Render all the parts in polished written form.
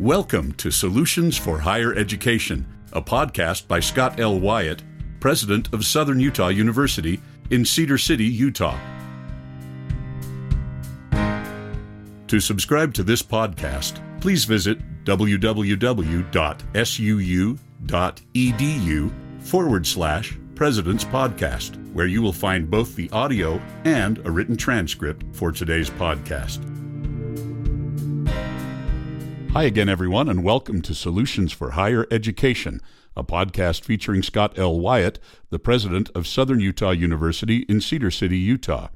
Welcome to Solutions for Higher Education, a podcast by Scott L. Wyatt, president of Southern Utah University in Cedar City, Utah. To subscribe to this podcast, please visit www.suu.edu/presidentspodcast, where you will find both the audio and a written transcript for today's podcast. Hi again, everyone, and welcome to Solutions for Higher Education, a podcast featuring Scott L. Wyatt, the president of Southern Utah University in Cedar City, Utah.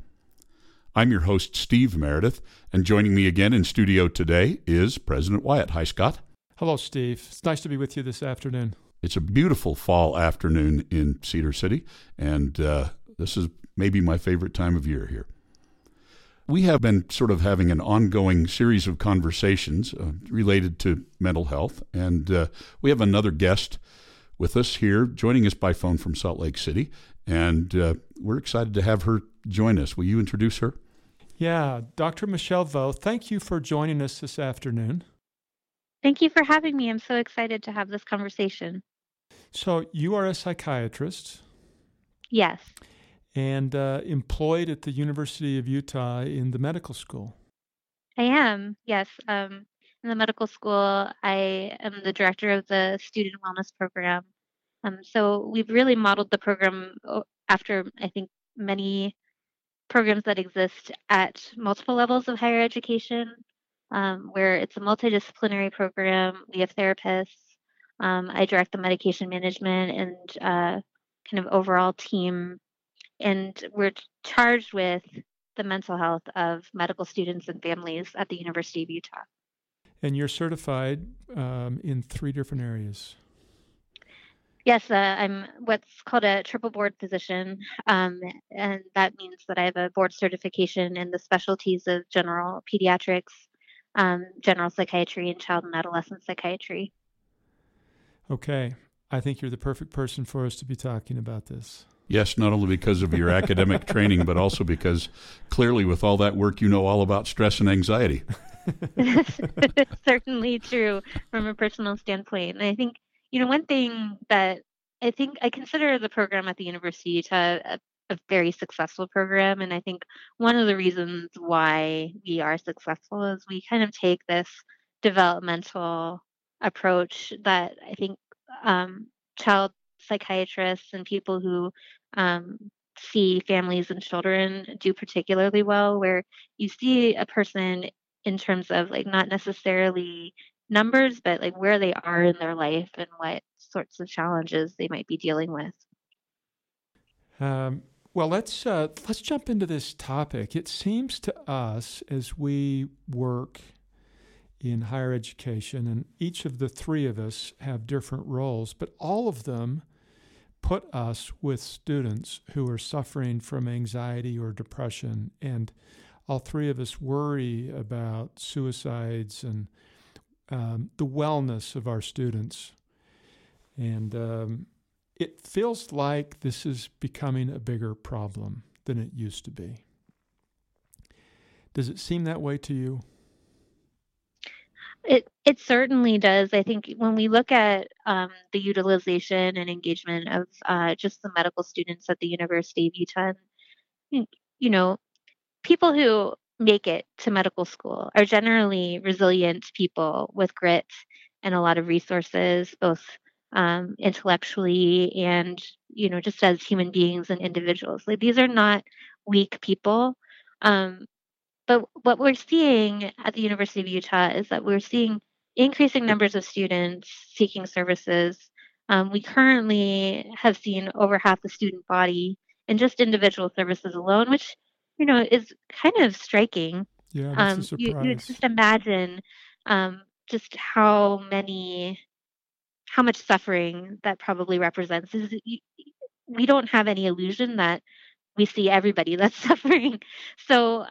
I'm your host, Steve Meredith, and joining me again in studio today is President Wyatt. Hi, Scott. Hello, Steve. It's nice to be with you this afternoon. It's a beautiful fall afternoon in Cedar City, and this is maybe my favorite time of year here. We have been sort of having an ongoing series of conversations related to mental health, and we have another guest with us here, joining us by phone from Salt Lake City, and we're excited to have her join us. Will you introduce her? Yeah, Dr. Michelle Vo, thank you for joining us this afternoon. Thank you for having me. I'm so excited to have this conversation. So you are a psychiatrist. Yes. And employed at the University of Utah in the medical school. I am, yes. In the medical school, I am the director of the student wellness program. So we've really modeled the program after, I think, many programs that exist at multiple levels of higher education, where it's a multidisciplinary program. We have therapists. I direct the medication management and kind of overall team. And we're charged with the mental health of medical students and families at the University of Utah. And you're certified in three different areas. Yes, I'm what's called a triple board physician. And that means that I have a board certification in the specialties of general pediatrics, general psychiatry, and child and adolescent psychiatry. Okay. I think you're the perfect person for us to be talking about this. Yes, not only because of your academic training, but also because clearly with all that work, you know all about stress and anxiety. It's certainly true from a personal standpoint. And I think, one thing that I think I consider the program at the University of Utah a very successful program. And I think one of the reasons why we are successful is we kind of take this developmental approach that I think child psychiatrists and people who see families and children do particularly well, where you see a person in terms of like not necessarily numbers, but like where they are in their life and what sorts of challenges they might be dealing with. Well, let's jump into this topic. It seems to us as we work in higher education, and each of the three of us have different roles, but all of them put us with students who are suffering from anxiety or depression, and all three of us worry about suicides and the wellness of our students. And it feels like this is becoming a bigger problem than it used to be. Does it seem that way to you? It certainly does. I think when we look at the utilization and engagement of just the medical students at the University of Utah, people who make it to medical school are generally resilient people with grit and a lot of resources, both intellectually and, just as human beings and individuals. Like these are not weak people. But what we're seeing at the University of Utah is that we're seeing increasing numbers of students seeking services. We currently have seen over half the student body in just individual services alone, which, is kind of striking. Yeah, that's a surprise. You just imagine just how much suffering that probably represents. We don't have any illusion that we see everybody that's suffering. So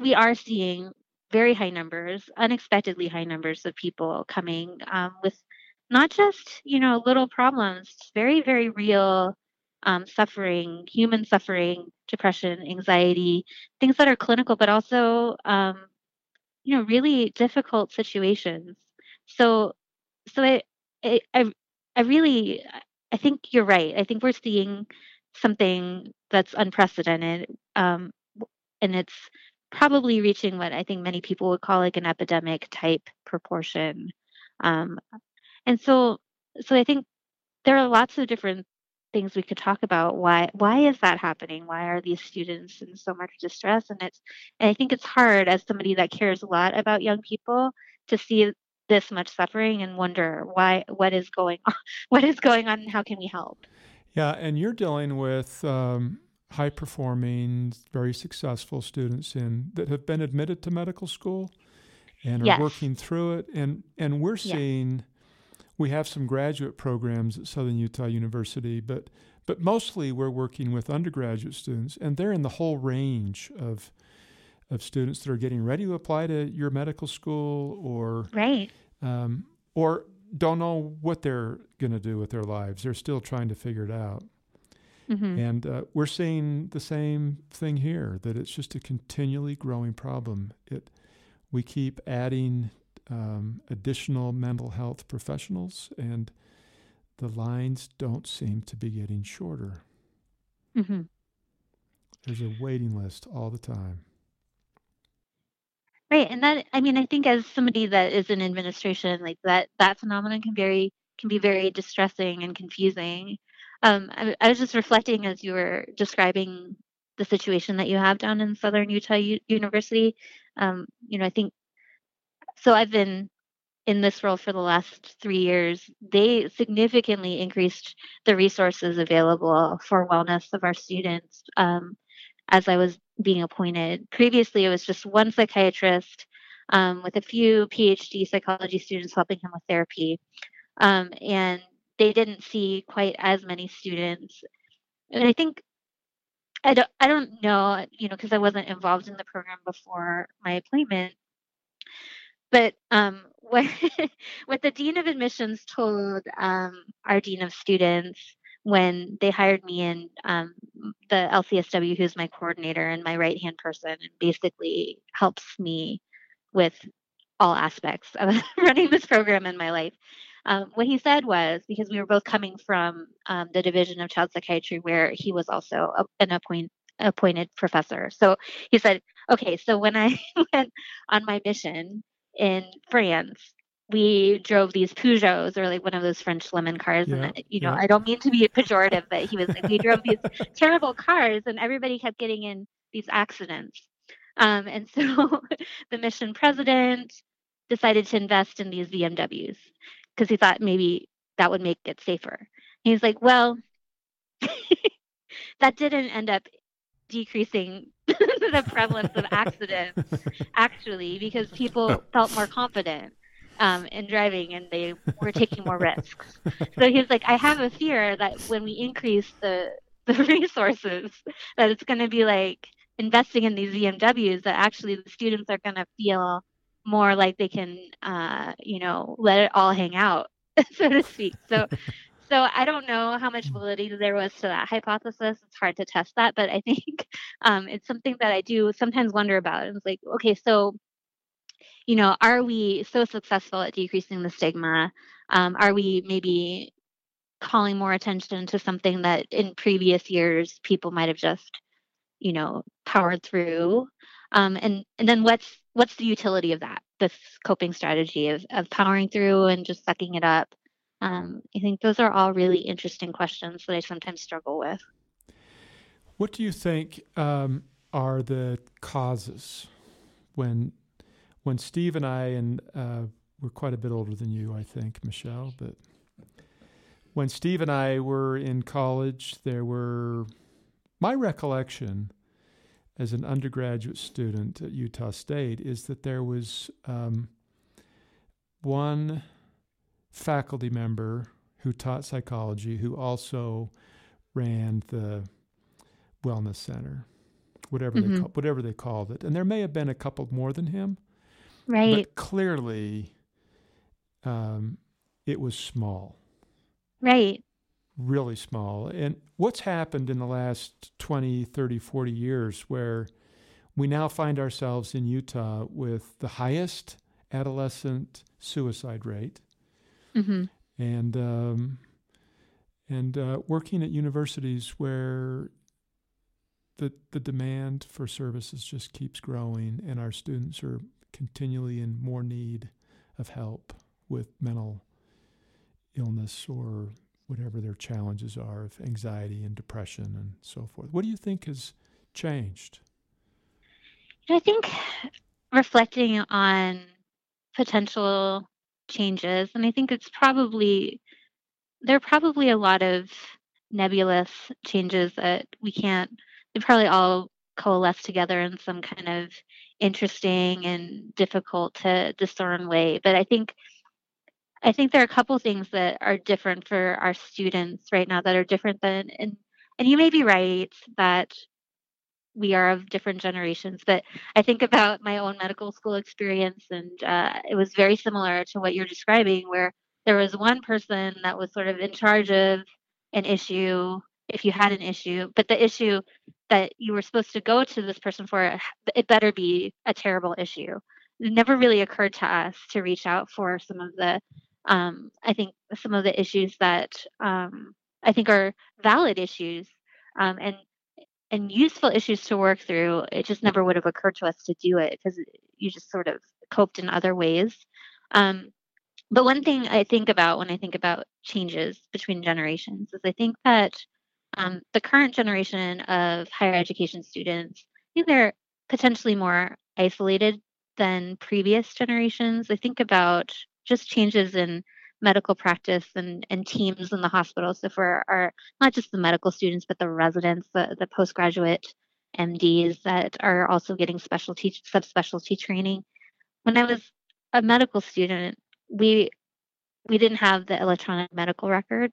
we are seeing very high numbers, unexpectedly high numbers of people coming with not just, little problems, very, very real suffering, human suffering, depression, anxiety, things that are clinical, but also you know, really difficult situations. So I think you're right. I think we're seeing something that's unprecedented, and it's probably reaching what I think many people would call like an epidemic type proportion. And so I think there are lots of different things we could talk about. Why is that happening? Why are these students in so much distress? And I think it's hard as somebody that cares a lot about young people to see this much suffering and wonder what is going on and how can we help? Yeah, and you're dealing with high performing, very successful students that have been admitted to medical school and are working through it. And we're seeing, we have some graduate programs at Southern Utah University, but mostly we're working with undergraduate students, and they're in the whole range of students that are getting ready to apply to your medical school or don't know what they're going to do with their lives. They're still trying to figure it out. Mm-hmm. And we're seeing the same thing here, that it's just a continually growing problem. We keep adding additional mental health professionals, and the lines don't seem to be getting shorter. Mm-hmm. There's a waiting list all the time. Right. And that, I mean, I think as somebody that is in administration, like that phenomenon can be very distressing and confusing. I was just reflecting as you were describing the situation that you have down in Southern Utah University. I think, so I've been in this role for the last 3 years. They significantly increased the resources available for wellness of our students as I was being appointed. Previously, it was just one psychiatrist with a few PhD psychology students helping him with therapy. And they didn't see quite as many students. And I think, I don't know, because I wasn't involved in the program before my appointment, but what the Dean of Admissions told our Dean of Students when they hired me and the LCSW, who's my coordinator and my right-hand person, and basically helps me with all aspects of running this program in my life. What he said was, because we were both coming from the Division of Child Psychiatry, where he was also an appointed professor. So he said, okay, so when I went on my mission in France, we drove these Peugeots, or like one of those French lemon cars. Yeah, and, I don't mean to be pejorative, but he was like, we drove these terrible cars and everybody kept getting in these accidents. And so the mission president decided to invest in these BMWs because he thought maybe that would make it safer. And he's like, well, that didn't end up decreasing the prevalence of accidents, actually, because people felt more confident in driving and they were taking more risks. So he was like, I have a fear that when we increase the resources, that it's going to be like investing in these BMWs, that actually the students are going to feel more like they can, let it all hang out, so to speak. So I don't know how much validity there was to that hypothesis. It's hard to test that, but I think it's something that I do sometimes wonder about. It's like, okay, so, are we so successful at decreasing the stigma? Are we maybe calling more attention to something that in previous years people might have just, powered through? And then what's the utility of that? This coping strategy of powering through and just sucking it up. I think those are all really interesting questions that I sometimes struggle with. What do you think are the causes? When Steve and I, and we're quite a bit older than you, I think, Michelle, but when Steve and I were in college, there were, my recollection as an undergraduate student at Utah State is that there was one faculty member who taught psychology who also ran the wellness center, whatever they called it. And there may have been a couple more than him. Right. But clearly, it was small. Right. Really small. And what's happened in the last 20, 30, 40 years where We now find ourselves in Utah with the highest adolescent suicide rate. Mm-hmm. And working at universities where the demand for services just keeps growing, and our students are continually in more need of help with mental illness or whatever their challenges are, of anxiety and depression and so forth. What do you think has changed? I think reflecting on potential changes, and I think it's probably, there are probably a lot of nebulous changes that we can't, they probably all coalesce together in some kind of interesting and difficult to discern way. But I think there are a couple things that are different for our students right now that are different than, and you may be right that we are of different generations, but I think about my own medical school experience, and it was very similar to what you're describing, where there was one person that was sort of in charge of an issue, if you had an issue, but the issue that you were supposed to go to this person for, it better be a terrible issue. It never really occurred to us to reach out for some of the, I think, some of the issues that I think are valid issues and useful issues to work through. It just never would have occurred to us to do it because you just sort of coped in other ways. But one thing I think about when I think about changes between generations is I think that the current generation of higher education students, I think they're potentially more isolated than previous generations. I think about just changes in medical practice and teams in the hospital. So for our, not just the medical students, but the residents, the postgraduate MDs that are also getting subspecialty training. When I was a medical student, we didn't have the electronic medical record.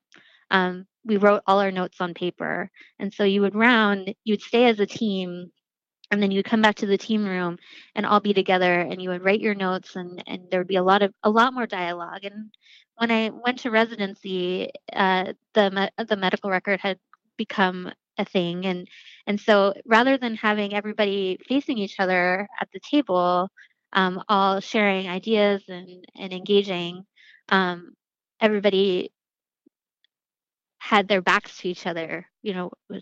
We wrote all our notes on paper. And so you would round, you'd stay as a team, and then you would come back to the team room and all be together, and you would write your notes, and there would be a lot more dialogue. And when I went to residency, the medical record had become a thing. And so rather than having everybody facing each other at the table, all sharing ideas and engaging, everybody had their backs to each other,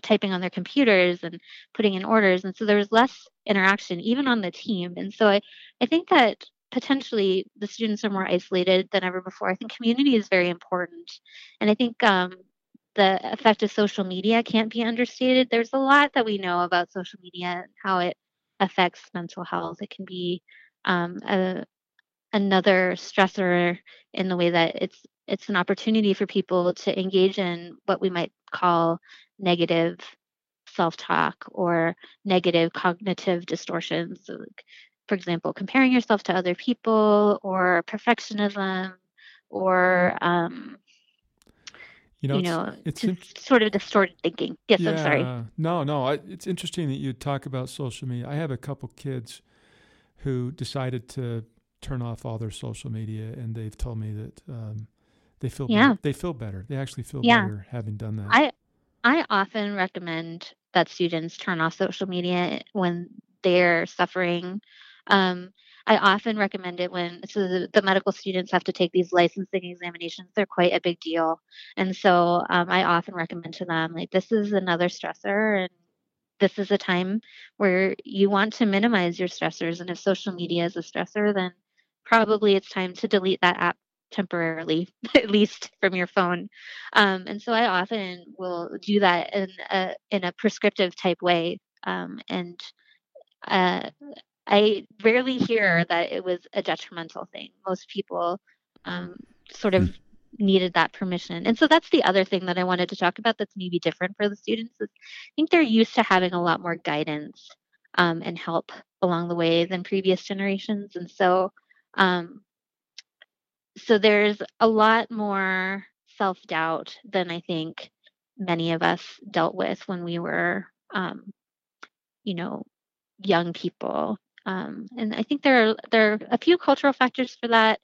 typing on their computers and putting in orders. And so there was less interaction, even on the team. And so I think that potentially the students are more isolated than ever before. I think community is very important. And I think the effect of social media can't be understated. There's a lot that we know about social media and how it affects mental health. It can be another stressor in the way that it's an opportunity for people to engage in what we might call negative self-talk or negative cognitive distortions. So, for example, comparing yourself to other people or perfectionism or, it's sort of distorted thinking. Yes, yeah, I'm sorry. No. It's interesting that you talk about social media. I have a couple kids who decided to turn off all their social media, and they've told me that they feel better. They actually feel better having done that. I often recommend that students turn off social media when they're suffering. I often recommend it the medical students have to take these licensing examinations. They're quite a big deal. And so I often recommend to them, like, this is another stressor, and this is a time where you want to minimize your stressors. And if social media is a stressor, then probably it's time to delete that app temporarily, at least from your phone. And so I often will do that in a prescriptive type way. And I rarely hear that it was a detrimental thing. Most people sort of needed that permission. And so that's the other thing that I wanted to talk about that's maybe different for the students. I think they're used to having a lot more guidance and help along the way than previous generations. And so so there's a lot more self-doubt than I think many of us dealt with when we were, young people. And I think there are a few cultural factors for that.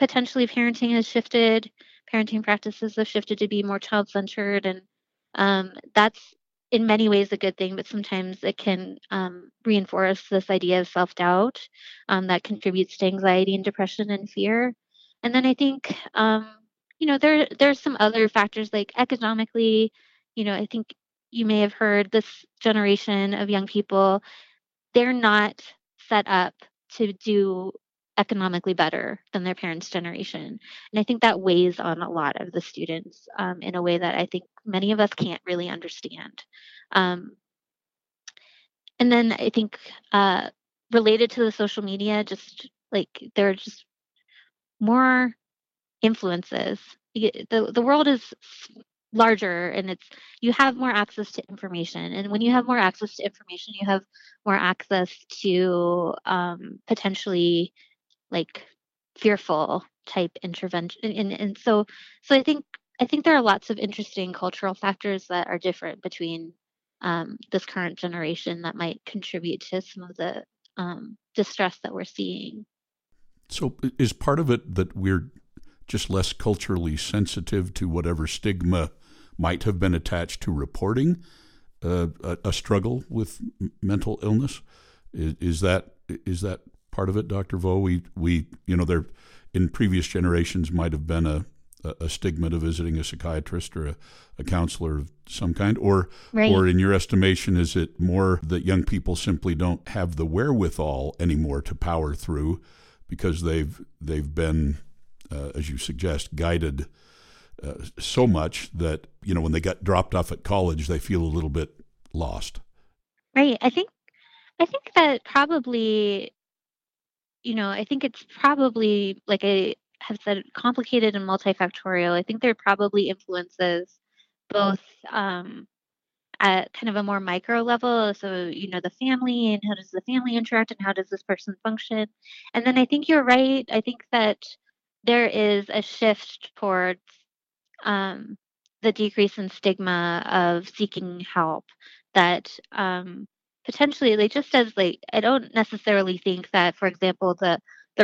Potentially parenting has shifted. Parenting practices have shifted to be more child-centered. And that's in many ways a good thing, but sometimes it can reinforce this idea of self-doubt that contributes to anxiety and depression and fear. And then I think, there's some other factors like economically. I think you may have heard this generation of young people, they're not set up to do economically better than their parents' generation. And I think that weighs on a lot of the students in a way that I think many of us can't really understand. And then I think related to the social media, just like there are just more influences. The world is larger, and you have more access to information, and when you have more access to information, you have more access to potentially like fearful type intervention, and so I think there are lots of interesting cultural factors that are different between this current generation that might contribute to some of the distress that we're seeing. So is part of it that we're just less culturally sensitive to whatever stigma might have been attached to reporting a struggle with mental illness? Is that part of it, Dr. Vo? We there in previous generations might have been a stigma to visiting a psychiatrist or a counselor of some kind, or in your estimation, is it more that young people simply don't have the wherewithal anymore to power through because they've been, as you suggest, guided so much that, when they got dropped off at college, they feel a little bit lost? Right. I think that probably, I think it's probably, like I have said, complicated and multifactorial. I think there are probably influences both at kind of a more micro level. So, the family, and how does the family interact, and how does this person function? And then I think you're right. I think that there is a shift towards the decrease in stigma of seeking help that potentially, like, just as, like, I don't necessarily think that, for example, the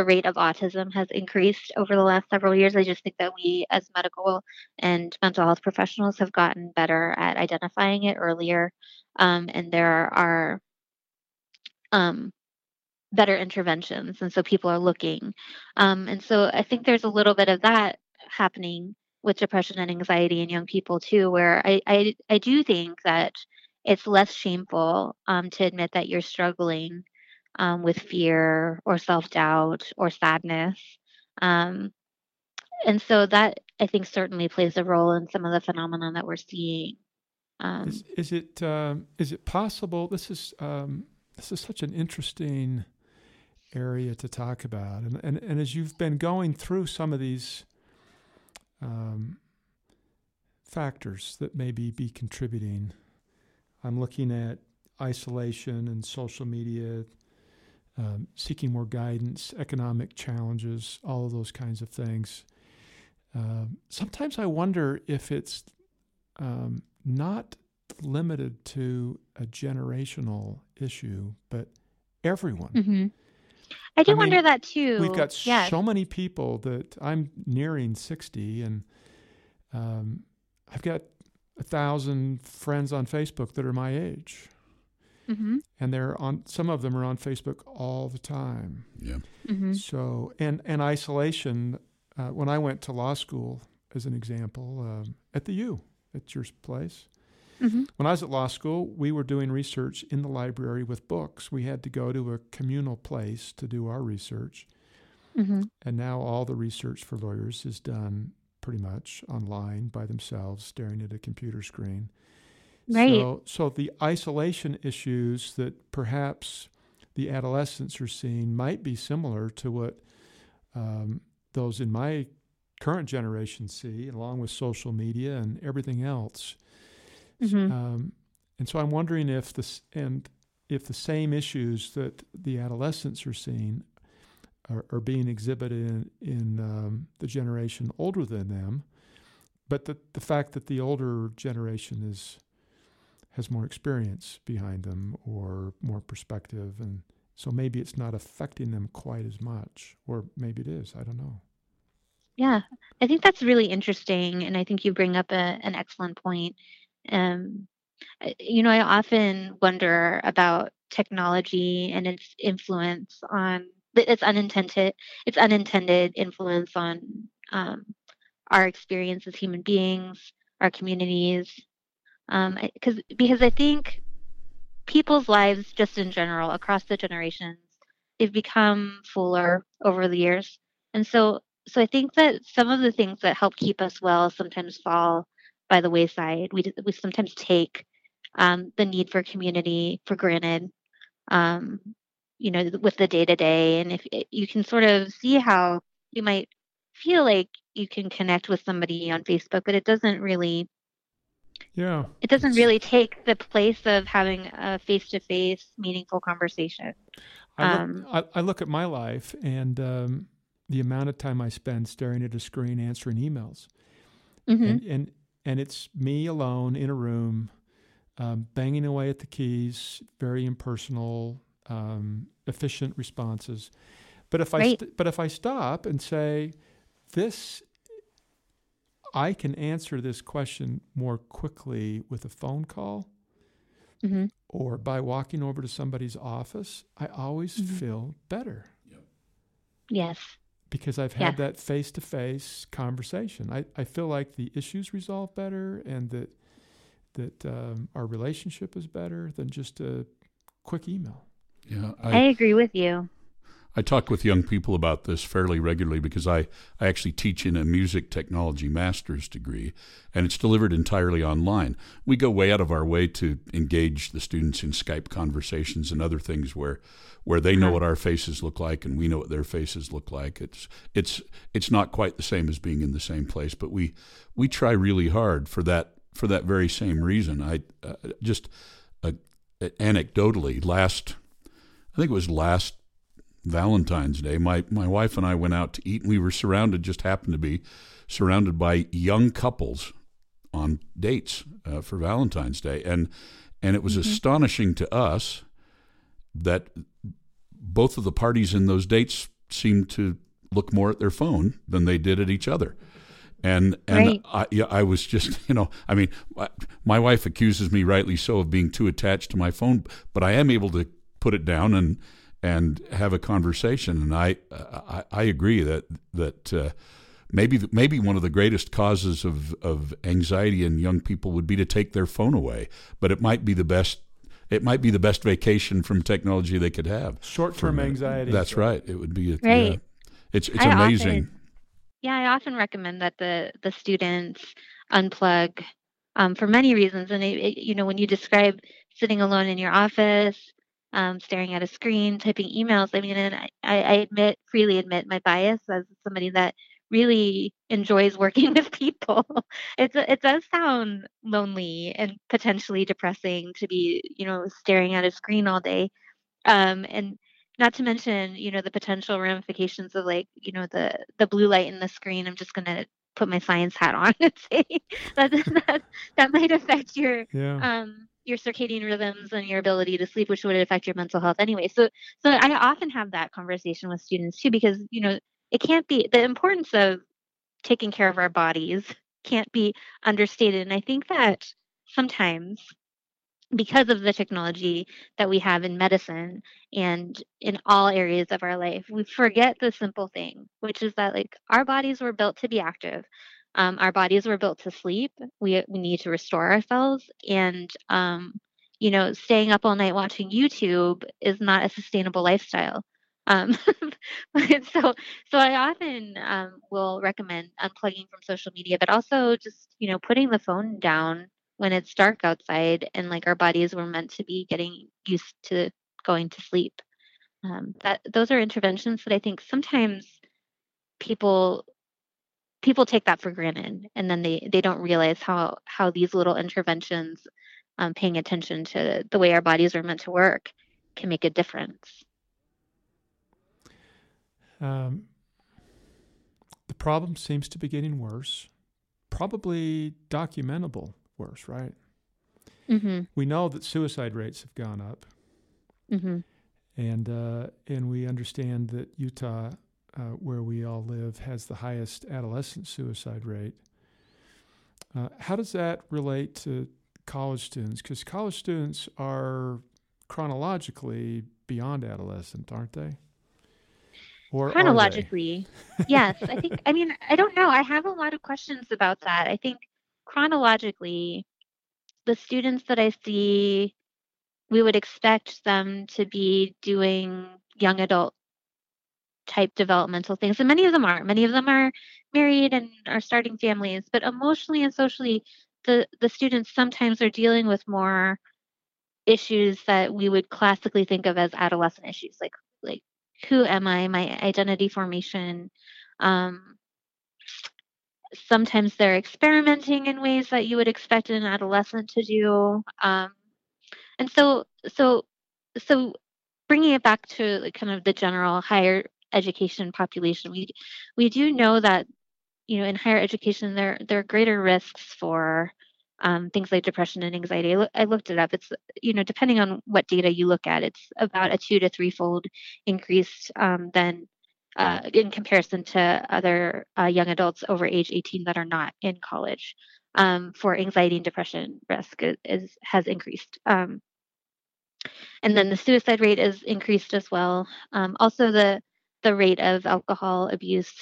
rate of autism has increased over the last several years. I just think that we as medical and mental health professionals have gotten better at identifying it earlier. And there are better interventions, and so people are looking, and so I think there's a little bit of that happening with depression and anxiety in young people too, where I do think that it's less shameful to admit that you're struggling with fear or self-doubt or sadness, and so that I think certainly plays a role in some of the phenomenon that we're seeing. Is it possible? This is such an interesting area to talk about, and as you've been going through some of these factors that maybe be contributing, I'm looking at isolation and social media, seeking more guidance, economic challenges, all of those kinds of things. Sometimes I wonder if it's not limited to a generational issue, but everyone. Mm-hmm. I wonder that too. We've got so many people that I'm nearing 60, and I've got 1,000 friends on Facebook that are my age, mm-hmm. and some of them are on Facebook all the time. Yeah. Mm-hmm. So, and isolation. When I went to law school, as an example, at your place. Mm-hmm. When I was at law school, we were doing research in the library with books. We had to go to a communal place to do our research. Mm-hmm. And now all the research for lawyers is done pretty much online by themselves, staring at a computer screen. Right. So the isolation issues that perhaps the adolescents are seeing might be similar to what those in my current generation see, along with social media and everything else. Mm-hmm. And so I'm wondering if the same issues that the adolescents are seeing are being exhibited in the generation older than them, but the fact that the older generation has more experience behind them or more perspective, and so maybe it's not affecting them quite as much, or maybe it is. I don't know. Yeah, I think that's really interesting, and I think you bring up an excellent point. You know, I often wonder about technology and its influence on its unintended influence on our experience as human beings, our communities, because I think people's lives just in general across the generations, they've become fuller over the years. And so I think that some of the things that help keep us well sometimes fall by the wayside. We sometimes take the need for community for granted, you know, with the day-to-day. And if you can sort of see how you might feel like you can connect with somebody on Facebook, but it doesn't really, really take the place of having a face-to-face meaningful conversation. I look at my life and the amount of time I spend staring at a screen answering emails, mm-hmm. and it's me alone in a room, banging away at the keys, very impersonal, efficient responses. But if I stop and say, this, I can answer this question more quickly with a phone call, mm-hmm. or by walking over to somebody's office, I always mm-hmm. feel better. Yep. Yes. Because I've had that face-to-face conversation. I feel like the issues resolve better and that our relationship is better than just a quick email. Yeah, I agree with you. I talk with young people about this fairly regularly because I actually teach in a music technology master's degree, and it's delivered entirely online. We go way out of our way to engage the students in Skype conversations and other things where they know what our faces look like and we know what their faces look like. It's not quite the same as being in the same place, but we try really hard for that very same reason. I just anecdotally last Valentine's Day, my wife and I went out to eat, and we were happened to be surrounded by young couples on dates for Valentine's Day. And it was mm-hmm. astonishing to us that both of the parties in those dates seemed to look more at their phone than they did at each other. And I was just, you know, I mean, my wife accuses me, rightly so, of being too attached to my phone, but I am able to put it down and have a conversation. And I agree that maybe one of the greatest causes of anxiety in young people would be to take their phone away, but it might be the best vacation from technology they could have. Short-term anxiety. That's right. It would be yeah. It's amazing. I often recommend that the students unplug for many reasons. And you know, when you describe sitting alone in your office, staring at a screen, typing emails. I mean, and I freely admit my bias as somebody that really enjoys working with people. It does sound lonely and potentially depressing to be, you know, staring at a screen all day. And not to mention, you know, the potential ramifications of, like, you know, the blue light in the screen. I'm just going to put my science hat on and say that might affect your circadian rhythms and your ability to sleep, which would affect your mental health anyway. So I often have that conversation with students too, because, you know, it can't be, the importance of taking care of our bodies can't be understated. And I think that sometimes because of the technology that we have in medicine and in all areas of our life, we forget the simple thing, which is that, like, our bodies were built to be active. Our bodies were built to sleep. We need to restore ourselves. And, you know, staying up all night watching YouTube is not a sustainable lifestyle. So I often will recommend unplugging from social media, but also just, you know, putting the phone down when it's dark outside and, like, our bodies were meant to be getting used to going to sleep. Those are interventions that I think sometimes people take that for granted, and then they don't realize how these little interventions, paying attention to the way our bodies are meant to work, can make a difference. The problem seems to be getting worse, probably documentable worse, right? Mm-hmm. We know that suicide rates have gone up, mm-hmm. and we understand that Utah, where we all live, has the highest adolescent suicide rate. How does that relate to college students, because college students are chronologically beyond adolescent, aren't they? Or chronologically, are they? Yes. I think, I mean, I don't know. I have a lot of questions about that. I think chronologically, the students that I see, we would expect them to be doing young adult type developmental things. And many of them are. Many of them are married and are starting families. But emotionally and socially, the students sometimes are dealing with more issues that we would classically think of as adolescent issues, like who am I, my identity formation. Sometimes they're experimenting in ways that you would expect an adolescent to do. And so bringing it back to kind of the general higher education population, we do know that, you know, in higher education, there are greater risks for things like depression and anxiety. I looked it up. It's, you know, depending on what data you look at, it's about a 2 to 3-fold increase than in comparison to other young adults over age 18 that are not in college. For anxiety and depression, risk has increased. And then the suicide rate is increased as well. Also, the rate of alcohol abuse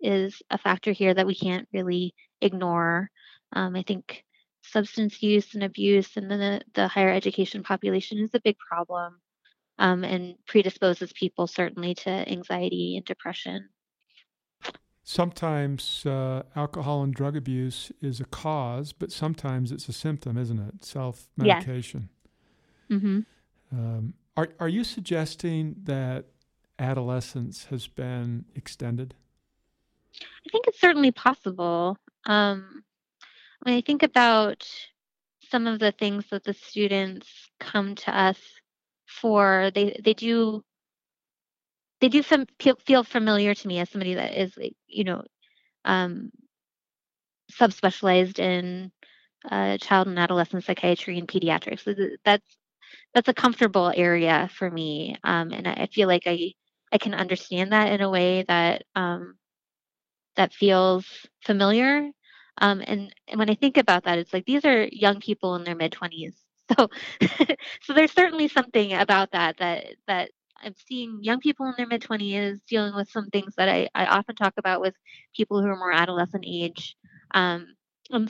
is a factor here that we can't really ignore. I think substance use and abuse in the higher education population is a big problem and predisposes people certainly to anxiety and depression. Sometimes alcohol and drug abuse is a cause, but sometimes it's a symptom, isn't it? Self-medication. Yes. Mm-hmm. Are you suggesting that adolescence has been extended? I think it's certainly possible. When I think about some of the things that the students come to us for, they do feel familiar to me as somebody that is, you know, subspecialized in child and adolescent psychiatry and pediatrics. That's a comfortable area for me, and I feel like I can understand that in a way that that feels familiar. And when I think about that, it's like these are young people in their mid-20s, so there's certainly something about that. I'm seeing young people in their mid-20s dealing with some things that I often talk about with people who are more adolescent age. And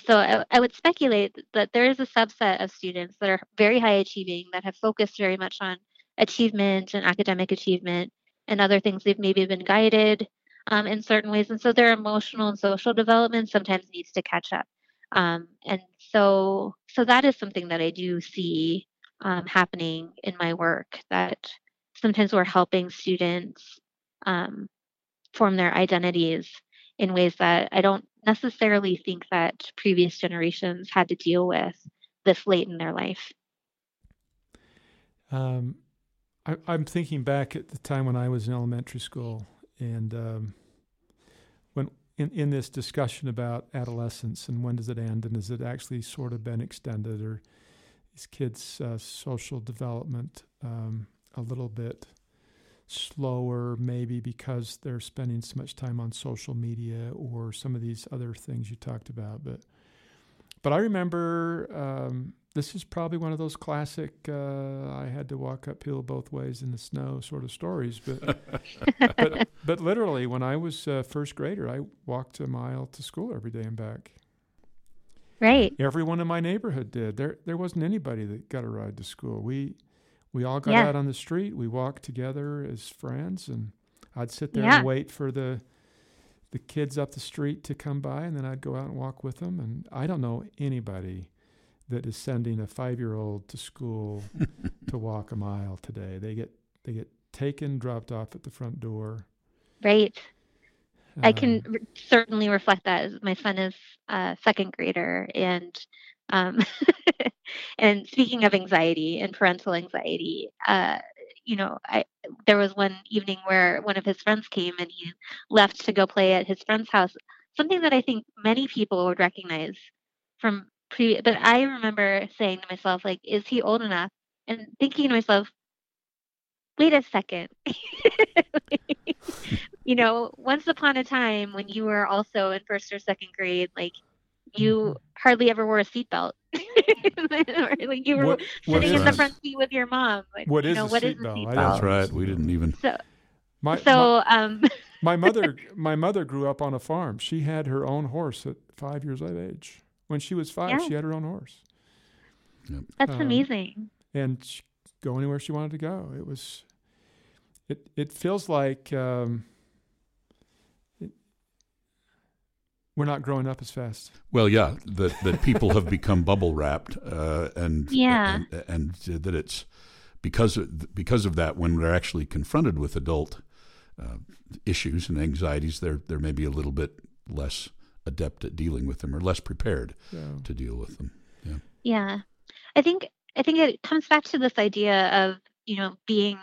so I would speculate that there is a subset of students that are very high achieving, that have focused very much on achievement and academic achievement and other things. They've maybe been guided in certain ways. And so their emotional and social development sometimes needs to catch up. And so that is something that I do see happening in my work, that sometimes we're helping students form their identities in ways that I don't necessarily think that previous generations had to deal with this late in their life. I'm thinking back at the time when I was in elementary school, and when in this discussion about adolescence and when does it end and has it actually sort of been extended, or these kids' social development a little bit slower, maybe because they're spending so much time on social media or some of these other things you talked about. But I remember this is probably one of those classic I had to walk uphill both ways in the snow sort of stories. But but literally, when I was a first grader, I walked a mile to school every day and back. Right. Everyone in my neighborhood did. There wasn't anybody that got a ride to school. We all got out on the street. We walked together as friends, and I'd sit there and wait for the kids up the street to come by, and then I'd go out and walk with them. And I don't know anybody that is sending a 5-year-old to school to walk a mile today. They get taken, dropped off at the front door. Right. I can certainly reflect that. My son is a second grader, and and speaking of anxiety and parental anxiety, there was one evening where one of his friends came and he left to go play at his friend's house, something that I think many people would recognize from previous, but I remember saying to myself, like, is he old enough? And thinking to myself, wait a second. Once upon a time when you were also in first or second grade, like, you hardly ever wore a seatbelt. Like you were sitting in the front seat with your mom. Like, what is a seatbelt? That's right. We didn't even. My mother grew up on a farm. She had her own horse at 5 years of age. When she was five, she had her own horse. Yep. That's amazing. And she could go anywhere she wanted to go. It was. It feels like we're not growing up as fast. Well, yeah, that people have become bubble wrapped, and that it's because of that. When they're actually confronted with adult issues and anxieties, they're maybe a little bit less adept at dealing with them, or less prepared to deal with them. Yeah, yeah. I think it comes back to this idea of being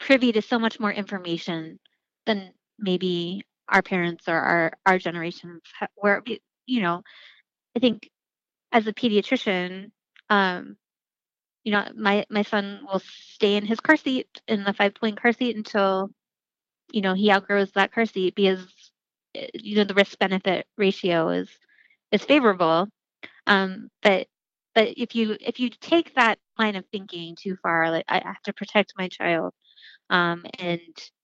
privy to so much more information than maybe our parents or our generations were. I think as a pediatrician, my son will stay in his car seat, in the 5-point car seat, until, he outgrows that car seat, because, the risk benefit ratio is favorable. But if you take that line of thinking too far, like, I have to protect my child, and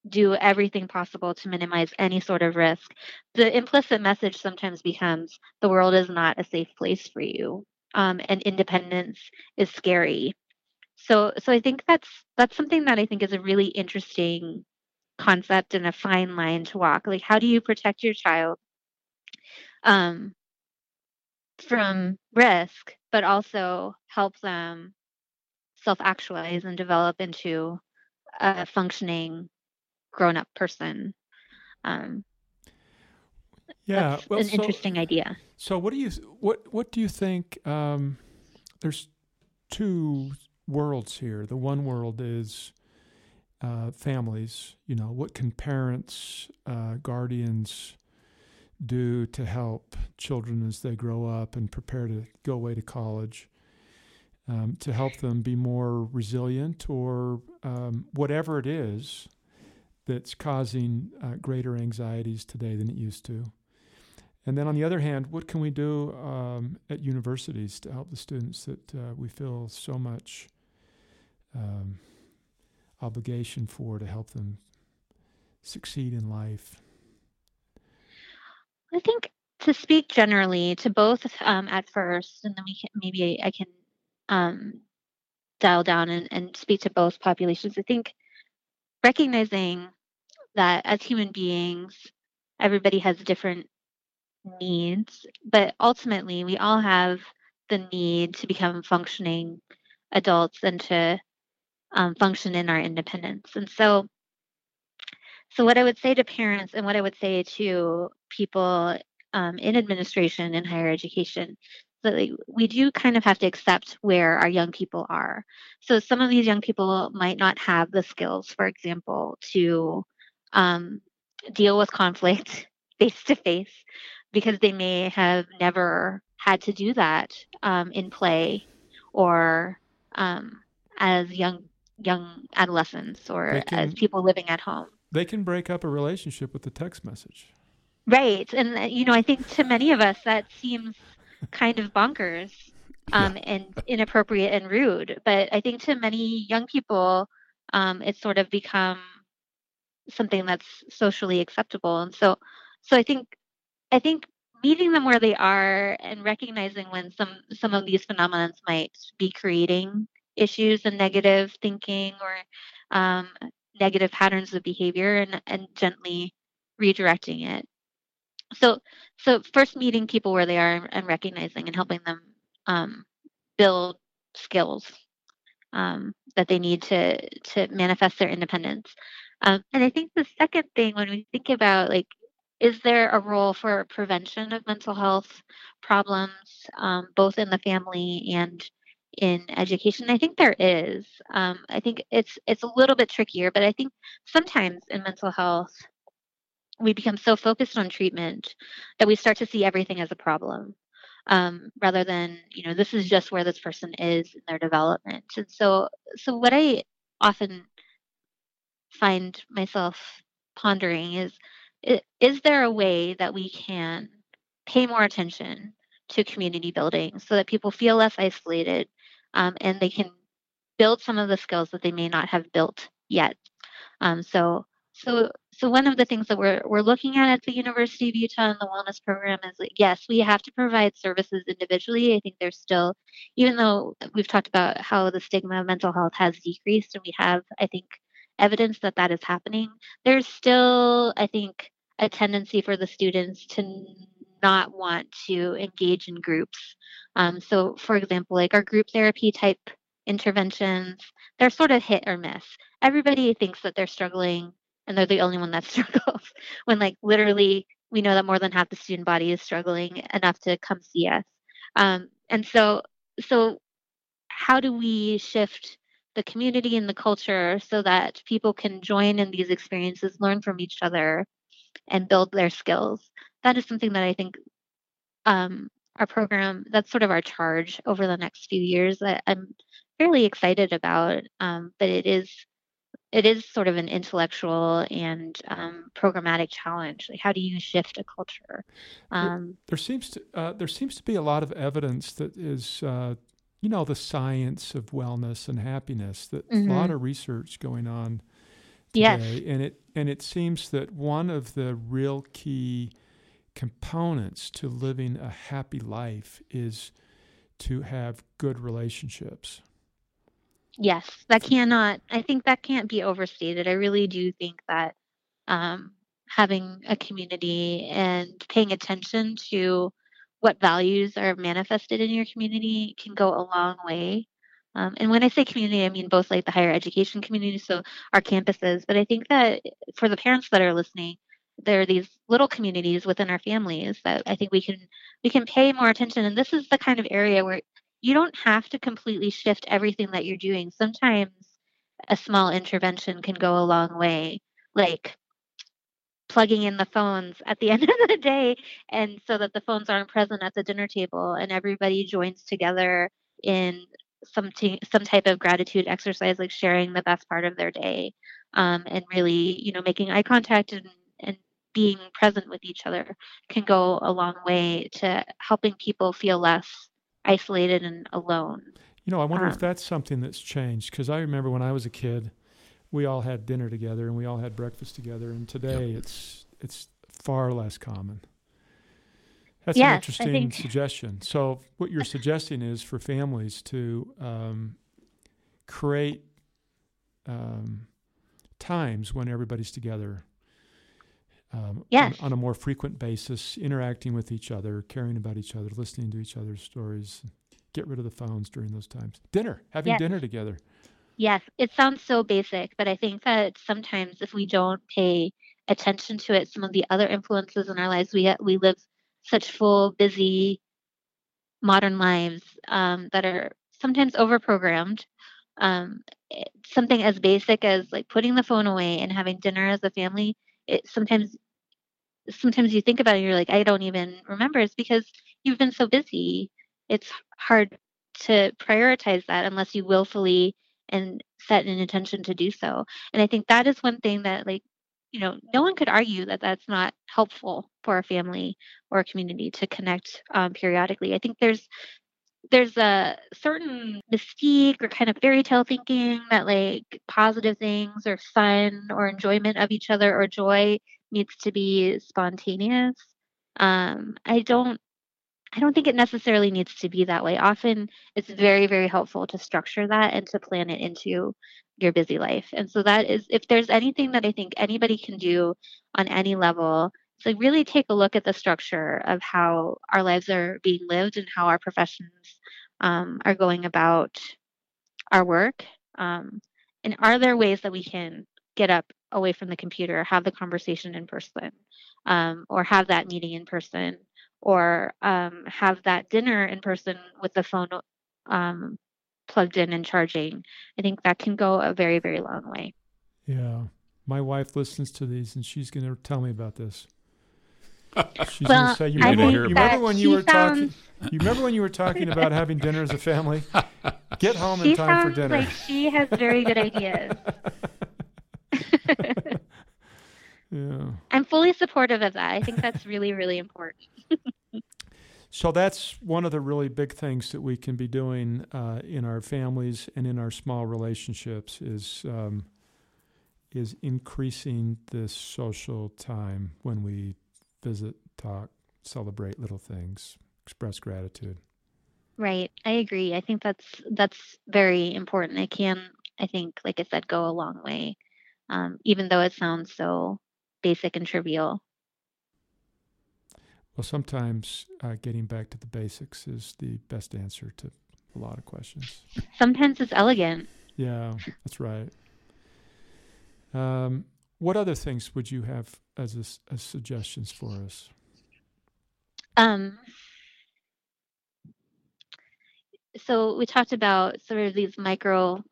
do everything possible to minimize any sort of risk, the implicit message sometimes becomes the world is not a safe place for you, and independence is scary. So I think that's something that I think is a really interesting concept and a fine line to walk. Like, how do you protect your child from risk, but also help them self-actualize and develop into a functioning grown-up person? That's an interesting idea. So what do you think, there's two worlds here. The one world is families, what can parents, guardians do to help children as they grow up and prepare to go away to college, to help them be more resilient, or whatever it is that's causing greater anxieties today than it used to. And then on the other hand, what can we do at universities to help the students that we feel so much obligation for, to help them succeed in life? I think to speak generally to both at first, and then I can dial down and speak to both populations. I think recognizing that as human beings, everybody has different needs, but ultimately we all have the need to become functioning adults and to function in our independence. And so what I would say to parents, and what I would say to people in administration in higher education, that we do kind of have to accept where our young people are. So some of these young people might not have the skills, for example, to deal with conflict face to face, because they may have never had to do that in play, or as young adolescents, or as people living at home. They can break up a relationship with a text message. Right. And, I think to many of us that seems kind of bonkers and inappropriate and rude. But I think to many young people, it's sort of become something that's socially acceptable. And so I think meeting them where they are and recognizing when some of these phenomena might be creating issues and negative thinking, or negative patterns of behavior, and gently redirecting it. So first meeting people where they are and recognizing and helping them build skills that they need to manifest their independence. And I think the second thing, when we think about, like, is there a role for prevention of mental health problems, both in the family and in education? I think there is. I think it's a little bit trickier, but I think sometimes in mental health, we become so focused on treatment that we start to see everything as a problem, rather than, this is just where this person is in their development. And so what I often find myself pondering is there a way that we can pay more attention to community building so that people feel less isolated and they can build some of the skills that they may not have built yet. So one of the things that we're looking at the University of Utah and the wellness program is, like, yes, we have to provide services individually. I think there's still, even though we've talked about how the stigma of mental health has decreased, and we have, I think, evidence that that is happening, there's still, I think, a tendency for the students to not want to engage in groups. So, for example, like our group therapy type interventions, they're sort of hit or miss. Everybody thinks that they're struggling, and they're the only one that struggles, when, like, literally we know that more than half the student body is struggling enough to come see us. And so how do we shift the community and the culture so that people can join in these experiences, learn from each other, and build their skills? That is something that I think our program, that's sort of our charge over the next few years, that I'm fairly excited about, but it is sort of an intellectual and programmatic challenge. Like, how do you shift a culture? There seems to be a lot of evidence that is, the science of wellness and happiness. That mm-hmm. a lot of research going on today, yes. and it seems that one of the real key components to living a happy life is to have good relationships. Yes, I think that can't be overstated. I really do think that having a community and paying attention to what values are manifested in your community can go a long way. And when I say community, I mean both, like, the higher education community, so our campuses. But I think that for the parents that are listening, there are these little communities within our families that I think we can pay more attention. And this is the kind of area where you don't have to completely shift everything that you're doing. Sometimes a small intervention can go a long way, like plugging in the phones at the end of the day, and so that the phones aren't present at the dinner table, and everybody joins together in some type of gratitude exercise, like sharing the best part of their day, and really, making eye contact and being present with each other can go a long way to helping people feel less isolated and alone. I wonder if that's something that's changed, because I remember when I was a kid, we all had dinner together and we all had breakfast together, and today yep. it's far less common. That's an interesting suggestion. So what you're suggesting is for families to create times when everybody's together on a more frequent basis, interacting with each other, caring about each other, listening to each other's stories. Get rid of the phones during those times. Having dinner together. Yes, it sounds so basic, but I think that sometimes if we don't pay attention to it, some of the other influences in our lives, we live such full, busy, modern lives that are sometimes overprogrammed. Something as basic as, like, putting the phone away and having dinner as a family. Sometimes you think about it and you're like, I don't even remember. It's because you've been so busy. It's hard to prioritize that unless you willfully and set an intention to do so. And I think that is one thing that, like, no one could argue that that's not helpful for a family or a community to connect periodically. I think there's a certain mystique or kind of fairy tale thinking that, like, positive things or fun or enjoyment of each other or joy needs to be spontaneous. I don't think it necessarily needs to be that way. Often it's very, very helpful to structure that and to plan it into your busy life. And so that is, if there's anything that I think anybody can do on any level, so really take a look at the structure of how our lives are being lived and how our professions are going about our work. And are there ways that we can get up away from the computer, have the conversation in person, or have that meeting in person, or have that dinner in person with the phone plugged in and charging? I think that can go a very, very long way. Yeah. My wife listens to these, and she's going to tell me about this. She's going to say, "You remember when you were talking about having dinner as a family? Get home in time for dinner." Like, she has very good ideas. Yeah, I'm fully supportive of that. I think that's really, really important. So that's one of the really big things that we can be doing in our families and in our small relationships is increasing this social time when we visit, talk, celebrate little things, express gratitude. Right. I agree. I think that's very important. It can, I think, like I said, go a long way, even though it sounds so basic and trivial. Well, sometimes getting back to the basics is the best answer to a lot of questions. Sometimes it's elegant. Yeah, that's right. What other things would you have as suggestions for us? So we talked about sort of these micro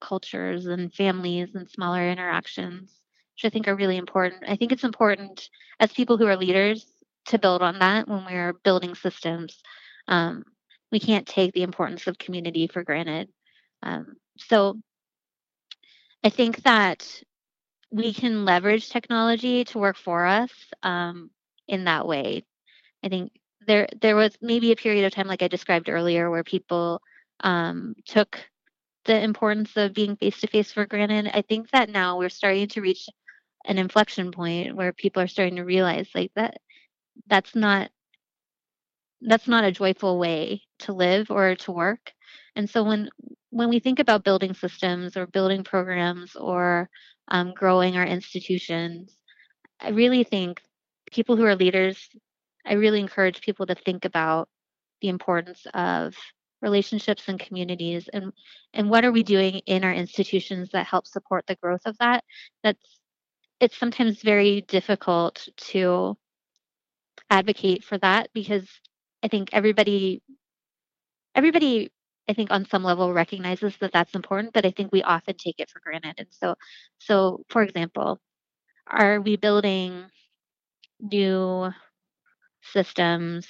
cultures and families and smaller interactions, which I think are really important. I think it's important as people who are leaders to build on that when we're building systems. We can't take the importance of community for granted. So I think that we can leverage technology to work for us in that way. I think there was maybe a period of time, like I described earlier, where people took the importance of being face-to-face for granted. I think that now we're starting to reach an inflection point where people are starting to realize like that's not a joyful way to live or to work. And so when we think about building systems or building programs or growing our institutions, I really think people who are leaders, I really encourage people to think about the importance of relationships and communities and what are we doing in our institutions that help support the growth of that. It's sometimes very difficult to advocate for that because I think everybody I think on some level recognizes that that's important, but I think we often take it for granted. And so for example, are we building new systems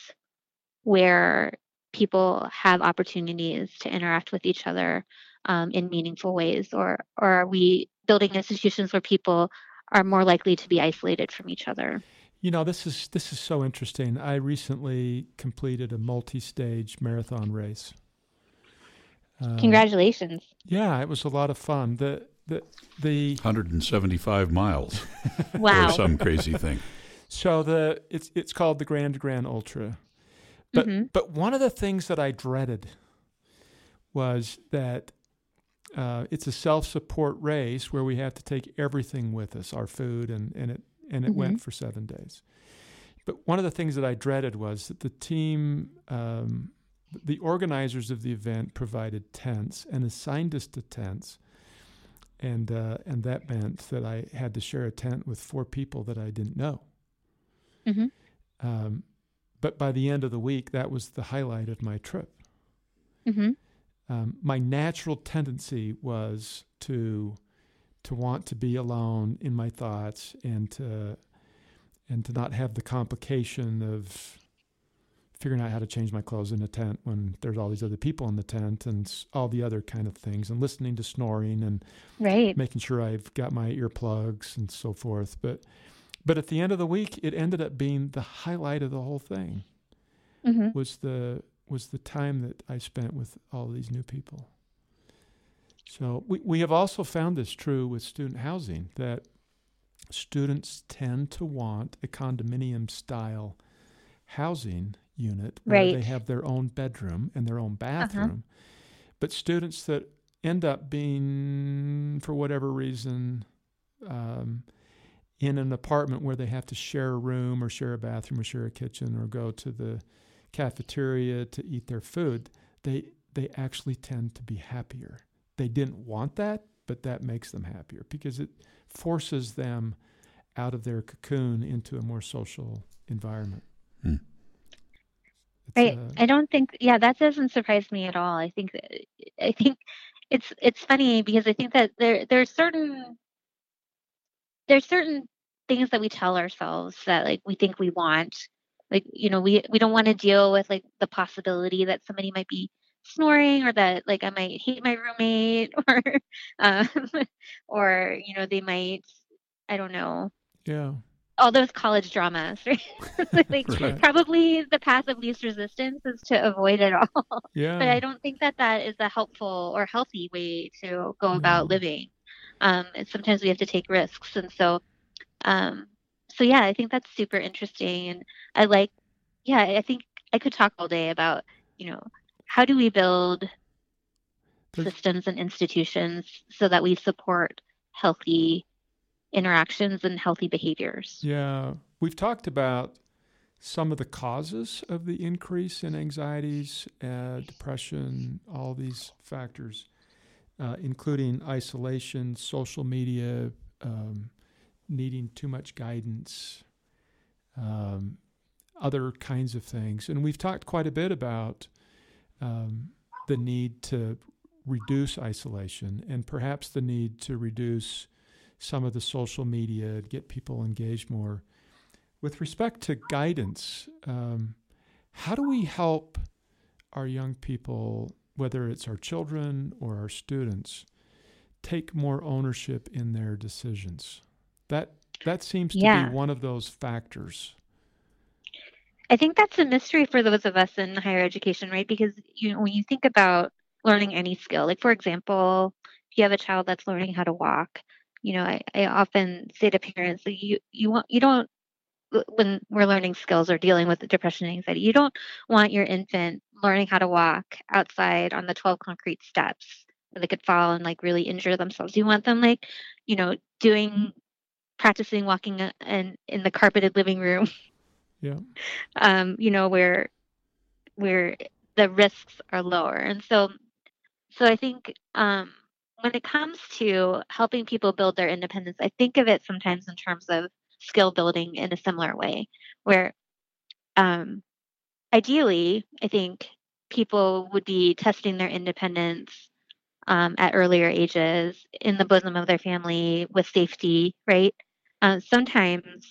where people have opportunities to interact with each other in meaningful ways, or are we building institutions where people are more likely to be isolated from each other? You know, this is so interesting. I recently completed a multi-stage marathon race. Congratulations. Yeah, it was a lot of fun. The 175 miles. Wow. Or some crazy thing. So it's called the Grand to Grand Ultra. But mm-hmm. But one of the things that I dreaded was that it's a self-support race where we have to take everything with us, our food, and it mm-hmm. went for 7 days. But one of the things that I dreaded was that the team, the organizers of the event provided tents and assigned us to tents, and that meant that I had to share a tent with four people that I didn't know. Mm-hmm. But by the end of the week, that was the highlight of my trip. Mm-hmm. My natural tendency was to want to be alone in my thoughts and to not have the complication of figuring out how to change my clothes in a tent when there's all these other people in the tent and all the other kind of things and listening to snoring and right. making sure I've got my earplugs and so forth. But at the end of the week, it ended up being the highlight of the whole thing. Mm-hmm. was the time that I spent with all these new people. So we have also found this true with student housing, that students tend to want a condominium-style housing unit where right. they have their own bedroom and their own bathroom. Uh-huh. But students that end up being, for whatever reason, in an apartment where they have to share a room or share a bathroom or share a kitchen or go to the cafeteria to eat their food, they actually tend to be happier. They didn't want that, but that makes them happier because it forces them out of their cocoon into a more social environment. Hmm. Right. I don't think, yeah, that doesn't surprise me at all. I think it's funny because I think that there's certain things that we tell ourselves that like we think we want, like, you know, we don't want to deal with like the possibility that somebody might be snoring or that like I might hate my roommate or you know, they might, I don't know, yeah, all those college dramas, right? Like, right. Probably the path of least resistance is to avoid it all. Yeah. But I don't think that that is a helpful or healthy way to go about living. And sometimes we have to take risks. And so, yeah, I think that's super interesting. And I like, yeah, I think I could talk all day about, you know, how do we build systems and institutions so that we support healthy interactions and healthy behaviors. Yeah. We've talked about some of the causes of the increase in anxieties, depression, all these factors, including isolation, social media, needing too much guidance, other kinds of things. And we've talked quite a bit about the need to reduce isolation and perhaps the need to reduce some of the social media, get people engaged more. With respect to guidance, how do we help our young people, whether it's our children or our students, take more ownership in their decisions? That seems to be one of those factors. I think that's a mystery for those of us in higher education, right? Because you know, when you think about learning any skill, like for example, if you have a child that's learning how to walk, you know, I often say to parents, you don't, when we're learning skills or dealing with depression and anxiety, you don't want your infant learning how to walk outside on the 12 concrete steps where they could fall and like really injure themselves. You want them like, you know, practicing walking in the carpeted living room. Yeah. You know, where the risks are lower. And so I think, when it comes to helping people build their independence, I think of it sometimes in terms of skill building in a similar way, where ideally, I think people would be testing their independence at earlier ages in the bosom of their family with safety, right? Sometimes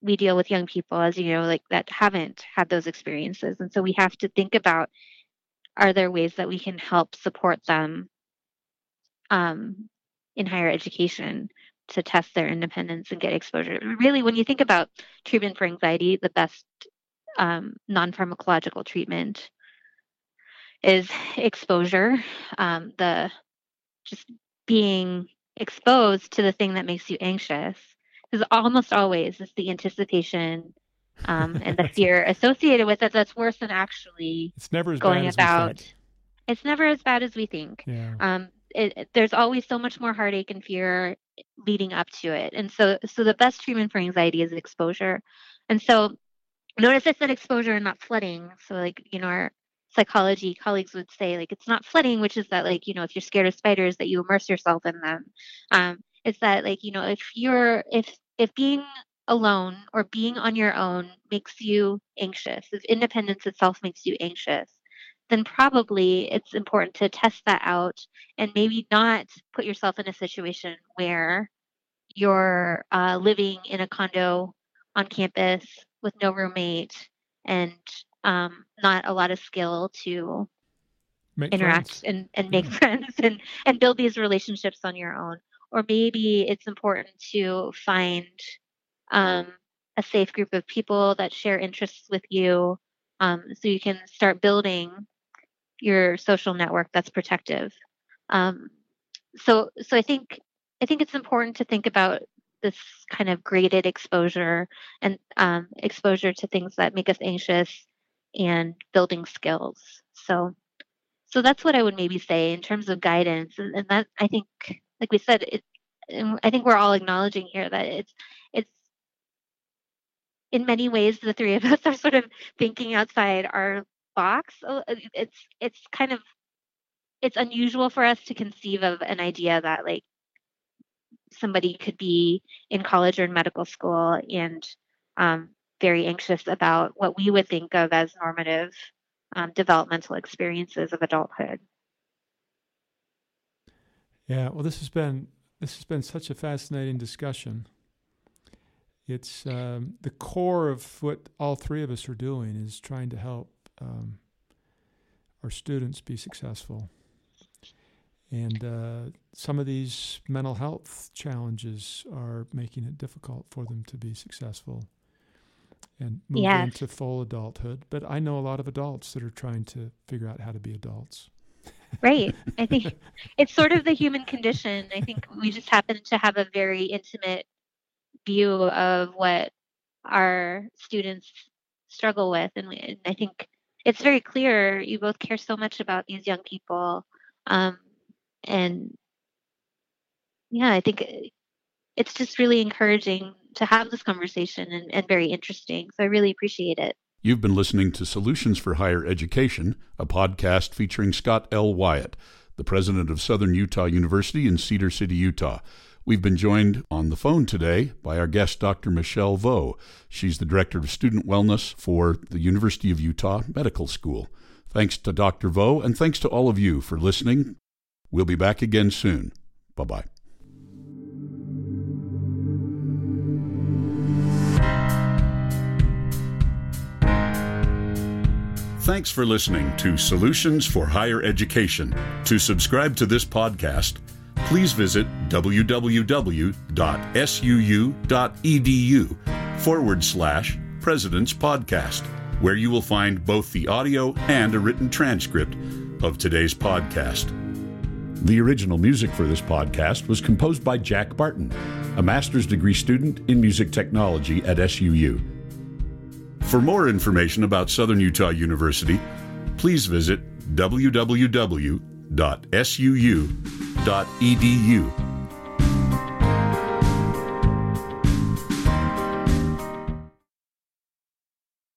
we deal with young people, as you know, like that haven't had those experiences. And so we have to think about, are there ways that we can help support them in higher education to test their independence and get exposure. Really, when you think about treatment for anxiety, the best non-pharmacological treatment is exposure, just being exposed to the thing that makes you anxious, because almost always it's the anticipation and the fear associated with it that's worse than actually it's never as going bad about. As we think. It's never as bad as we think. Yeah. There's always so much more heartache and fear leading up to it. And so the best treatment for anxiety is exposure. And so notice I said exposure and not flooding. So like, you know, our psychology colleagues would say like, it's not flooding, which is that like, you know, if you're scared of spiders that you immerse yourself in them. It's that like, you know, if being alone or being on your own makes you anxious, if independence itself makes you anxious, then probably it's important to test that out and maybe not put yourself in a situation where you're living in a condo on campus with no roommate and not a lot of skill to interact and make friends and build these relationships on your own. Or maybe it's important to find a safe group of people that share interests with you so you can start building your social network that's protective. So I think it's important to think about this kind of graded exposure and exposure to things that make us anxious and building skills. So that's what I would maybe say in terms of guidance. And that I think, like we said, I think we're all acknowledging here that it's in many ways, the three of us are sort of thinking outside our box. It's kind of, it's unusual for us to conceive of an idea that like somebody could be in college or in medical school and very anxious about what we would think of as normative developmental experiences of adulthood. Yeah, well, this has been such a fascinating discussion. It's the core of what all three of us are doing is trying to help our students be successful. And some of these mental health challenges are making it difficult for them to be successful and move into full adulthood. But I know a lot of adults that are trying to figure out how to be adults. Right. I think it's sort of the human condition. I think we just happen to have a very intimate view of what our students struggle with. And I think it's very clear you both care so much about these young people. And yeah, I think it's just really encouraging to have this conversation and very interesting. So I really appreciate it. You've been listening to Solutions for Higher Education, a podcast featuring Scott L. Wyatt, the president of Southern Utah University in Cedar City, Utah. We've been joined on the phone today by our guest, Dr. Michelle Vo. She's the director of student wellness for the University of Utah Medical School. Thanks to Dr. Vo, and thanks to all of you for listening. We'll be back again soon. Bye-bye. Thanks for listening to Solutions for Higher Education. To subscribe to this podcast, please visit www.suu.edu/President's Podcast, where you will find both the audio and a written transcript of today's podcast. The original music for this podcast was composed by Jack Barton, a master's degree student in music technology at SUU. For more information about Southern Utah University, please visit www.suu.edu.